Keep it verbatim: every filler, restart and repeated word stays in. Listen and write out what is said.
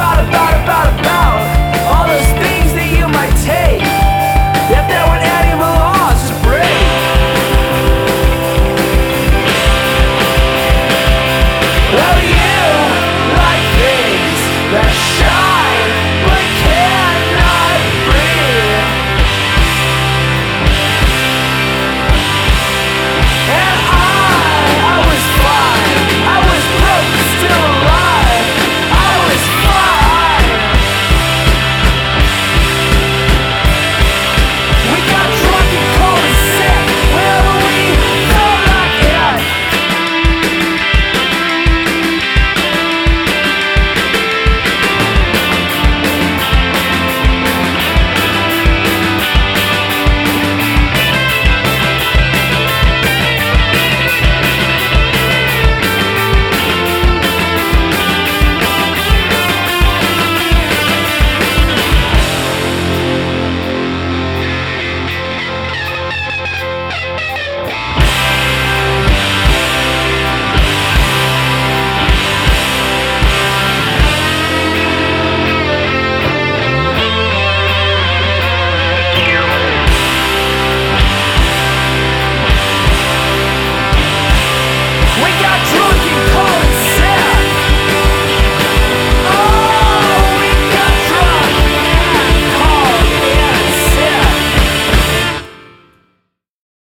about, about, about, about all those things that you might take if there weren't any laws to break. Well, you like things that